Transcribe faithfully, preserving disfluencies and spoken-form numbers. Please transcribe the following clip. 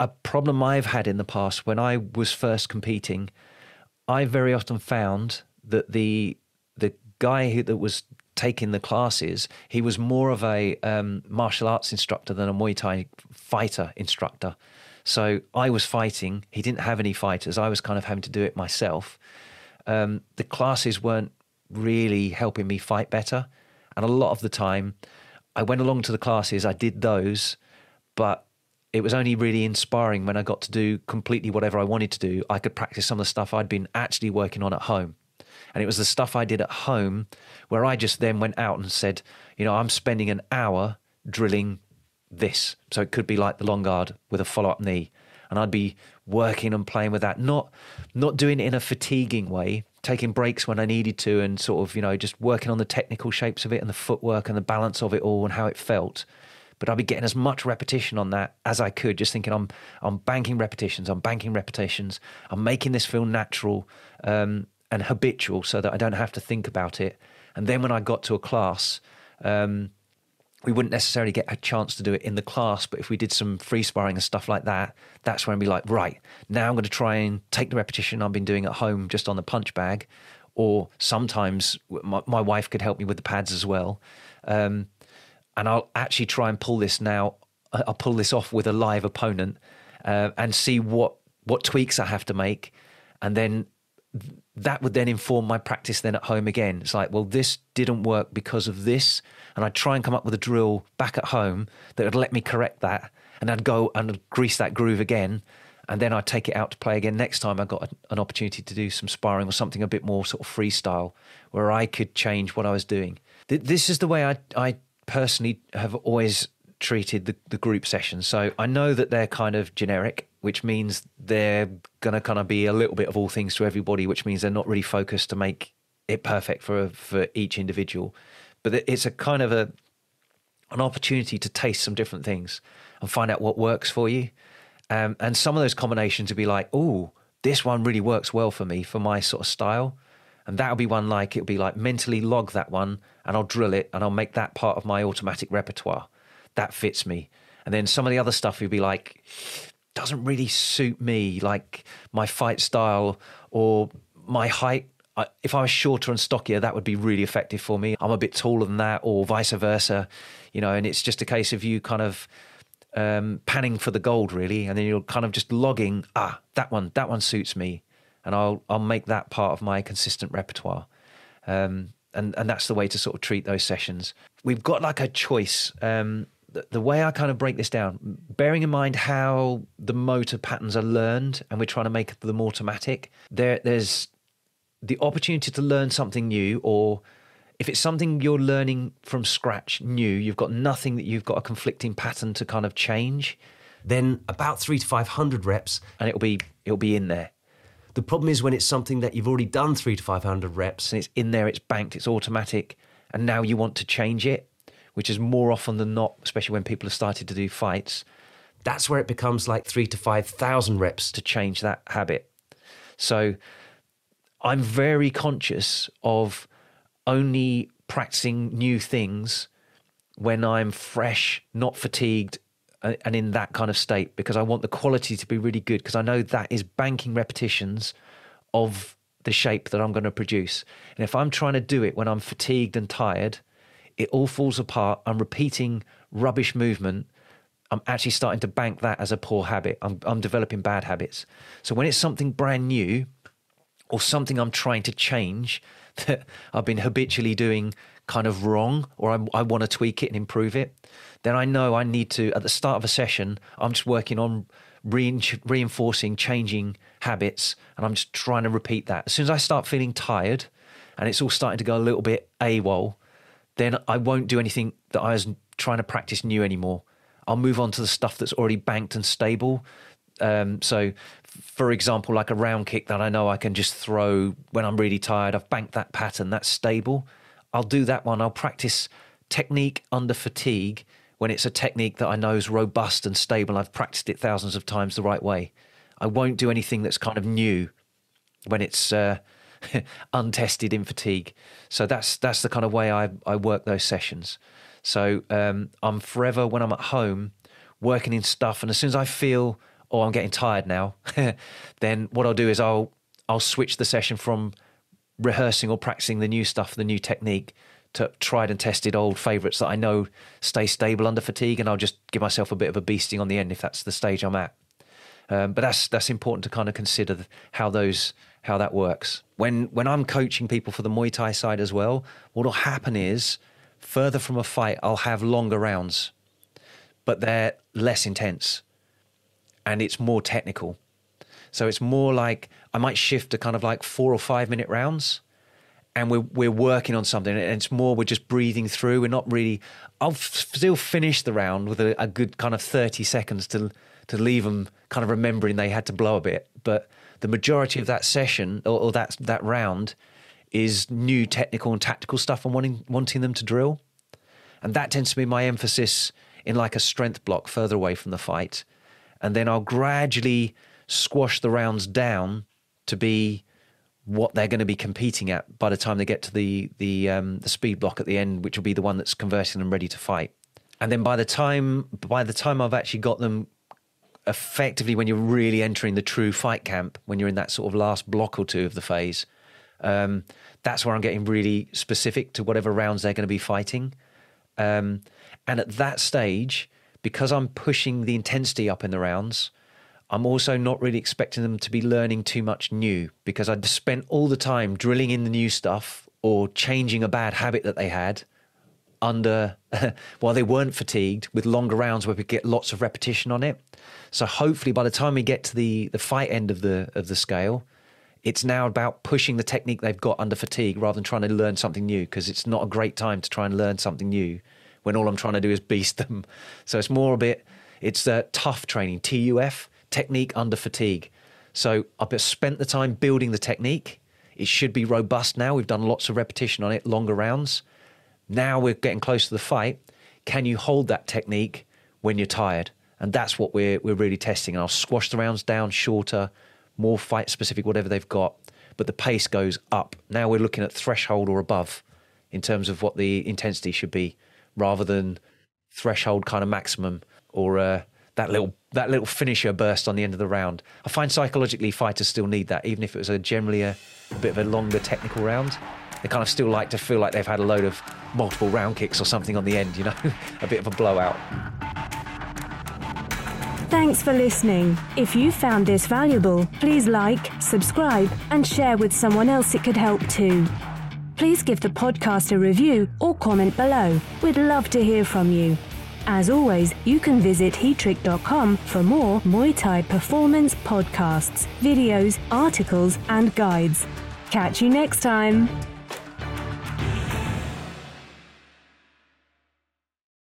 a problem I've had in the past when I was first competing, I very often found that the the guy who, that was taking the classes, he was more of a um, martial arts instructor than a Muay Thai fighter instructor. So I was fighting. He didn't have any fighters. I was kind of having to do it myself. Um, the classes weren't really helping me fight better. And a lot of the time I went along to the classes, I did those, but it was only really inspiring when I got to do completely whatever I wanted to do. I could practice some of the stuff I'd been actually working on at home. And it was the stuff I did at home where I just then went out and said, you know, I'm spending an hour drilling this. So it could be like the long guard with a follow-up knee. And I'd be working and playing with that, not not doing it in a fatiguing way, taking breaks when I needed to and sort of, you know, just working on the technical shapes of it and the footwork and the balance of it all and how it felt. But I'd be getting as much repetition on that as I could, just thinking I'm I'm banking repetitions, I'm banking repetitions, I'm making this feel natural um, and habitual so that I don't have to think about it. And then when I got to a class, um, we wouldn't necessarily get a chance to do it in the class, but if we did some free sparring and stuff like that, that's when we'd be like, right, now I'm going to try and take the repetition I've been doing at home just on the punch bag, or sometimes my, my wife could help me with the pads as well. Um, and I'll actually try and pull this now, I'll pull this off with a live opponent uh, and see what, what tweaks I have to make. And then that would then inform my practice then at home again. It's like, well, this didn't work because of this. And I'd try and come up with a drill back at home that would let me correct that. And I'd go and I'd grease that groove again. And then I'd take it out to play again. Next time I got a, an opportunity to do some sparring or something a bit more sort of freestyle where I could change what I was doing. Th- this is the way I, I personally have always treated the, the group sessions. So I know that they're kind of generic, which means they're going to kind of be a little bit of all things to everybody, which means they're not really focused to make it perfect for for each individual. But it's a kind of a an opportunity to taste some different things and find out what works for you. Um, and some of those combinations would be like, oh, this one really works well for me, for my sort of style. And that'll be one like, it'll be like mentally log that one and I'll drill it and I'll make that part of my automatic repertoire. That fits me. And then some of the other stuff would be like, doesn't really suit me, like my fight style or my height. I, if I was shorter and stockier, that would be really effective for me. I'm a bit taller than that, or vice versa, you know, and it's just a case of you kind of um, panning for the gold, really. And then you're kind of just logging, ah, that one, that one suits me. And I'll I'll make that part of my consistent repertoire. Um, and, and that's the way to sort of treat those sessions. We've got like a choice. Um, the way I kind of break this down, bearing in mind how the motor patterns are learned and we're trying to make them automatic, there, there's the opportunity to learn something new, or if it's something you're learning from scratch new, you've got nothing that you've got a conflicting pattern to kind of change. Then about three to five hundred reps and it'll be it'll be in there. The problem is when it's something that you've already done three to five hundred reps and it's in there, it's banked, it's automatic, and now you want to change it, which is more often than not, especially when people have started to do fights. That's where it becomes like three to five thousand reps to change that habit. So I'm very conscious of only practicing new things when I'm fresh, not fatigued, and in that kind of state, because I want the quality to be really good, because I know that is banking repetitions of the shape that I'm going to produce. And if I'm trying to do it when I'm fatigued and tired, it all falls apart. I'm repeating rubbish movement. I'm actually starting to bank that as a poor habit. I'm, I'm developing bad habits. So when it's something brand new or something I'm trying to change that I've been habitually doing kind of wrong, or I, I want to tweak it and improve it, then I know I need to, at the start of a session, I'm just working on re- reinforcing, changing habits, and I'm just trying to repeat that. As soon as I start feeling tired and it's all starting to go a little bit AWOL, then I won't do anything that I was trying to practice new anymore. I'll move on to the stuff that's already banked and stable. Um, so, for example, like a round kick that I know I can just throw when I'm really tired, I've banked that pattern, that's stable. I'll do that one. I'll practice technique under fatigue when it's a technique that I know is robust and stable. I've practiced it thousands of times the right way. I won't do anything that's kind of new when it's uh, untested in fatigue. So that's that's the kind of way I, I work those sessions. So um, I'm forever, when I'm at home, working in stuff. And as soon as I feel oh, I'm getting tired now, then what I'll do is I'll I'll switch the session from rehearsing or practicing the new stuff, the new technique, to tried and tested old favourites that I know stay stable under fatigue, and I'll just give myself a bit of a beasting on the end if that's the stage I'm at. Um, but that's that's important to kind of consider how those how that works. When when I'm coaching people for the Muay Thai side as well, what'll happen is further from a fight, I'll have longer rounds, but they're less intense and it's more technical. So it's more like I might shift to kind of like four or five minute rounds, and we're, we're working on something, and it's more we're just breathing through. We're not really, I'll still finish the round with a, a good kind of thirty seconds to to leave them kind of remembering they had to blow a bit. But the majority of that session or, or that, that round is new technical and tactical stuff I'm wanting, wanting them to drill. And that tends to be my emphasis in like a strength block further away from the fight. And then I'll gradually squash the rounds down to be what they're going to be competing at by the time they get to the the, um, the speed block at the end, which will be the one that's converting and ready to fight. And then by the time by the time I've actually got them effectively, when you're really entering the true fight camp, when you're in that sort of last block or two of the phase, um, that's where I'm getting really specific to whatever rounds they're going to be fighting. Um, and at that stage, because I'm pushing the intensity up in the rounds, I'm also not really expecting them to be learning too much new, because I'd spent all the time drilling in the new stuff or changing a bad habit that they had under while they weren't fatigued with longer rounds where we get lots of repetition on it. So hopefully by the time we get to the, the fight end of the, of the scale, it's now about pushing the technique they've got under fatigue rather than trying to learn something new, because it's not a great time to try and learn something new when all I'm trying to do is beast them. So it's more a bit, it's uh, tough training, T U F, technique under fatigue. So I've spent the time building the technique. It should be robust now. We've done lots of repetition on it, longer rounds. Now we're getting close to the fight. Can you hold that technique when you're tired? And that's what we're, we're really testing. And I'll squash the rounds down shorter, more fight-specific, whatever they've got. But the pace goes up. Now we're looking at threshold or above in terms of what the intensity should be, rather than threshold kind of maximum or uh, that little that little finisher burst on the end of the round. I find psychologically fighters still need that, even if it was a generally a, a bit of a longer technical round. They kind of still like to feel like they've had a load of multiple round kicks or something on the end, you know, a bit of a blowout. Thanks for listening. If you found this valuable, please like, subscribe, and share with someone else it could help too. Please give the podcast a review or comment below. We'd love to hear from you. As always, you can visit heatrick dot com for more Muay Thai performance podcasts, videos, articles, and guides. Catch you next time.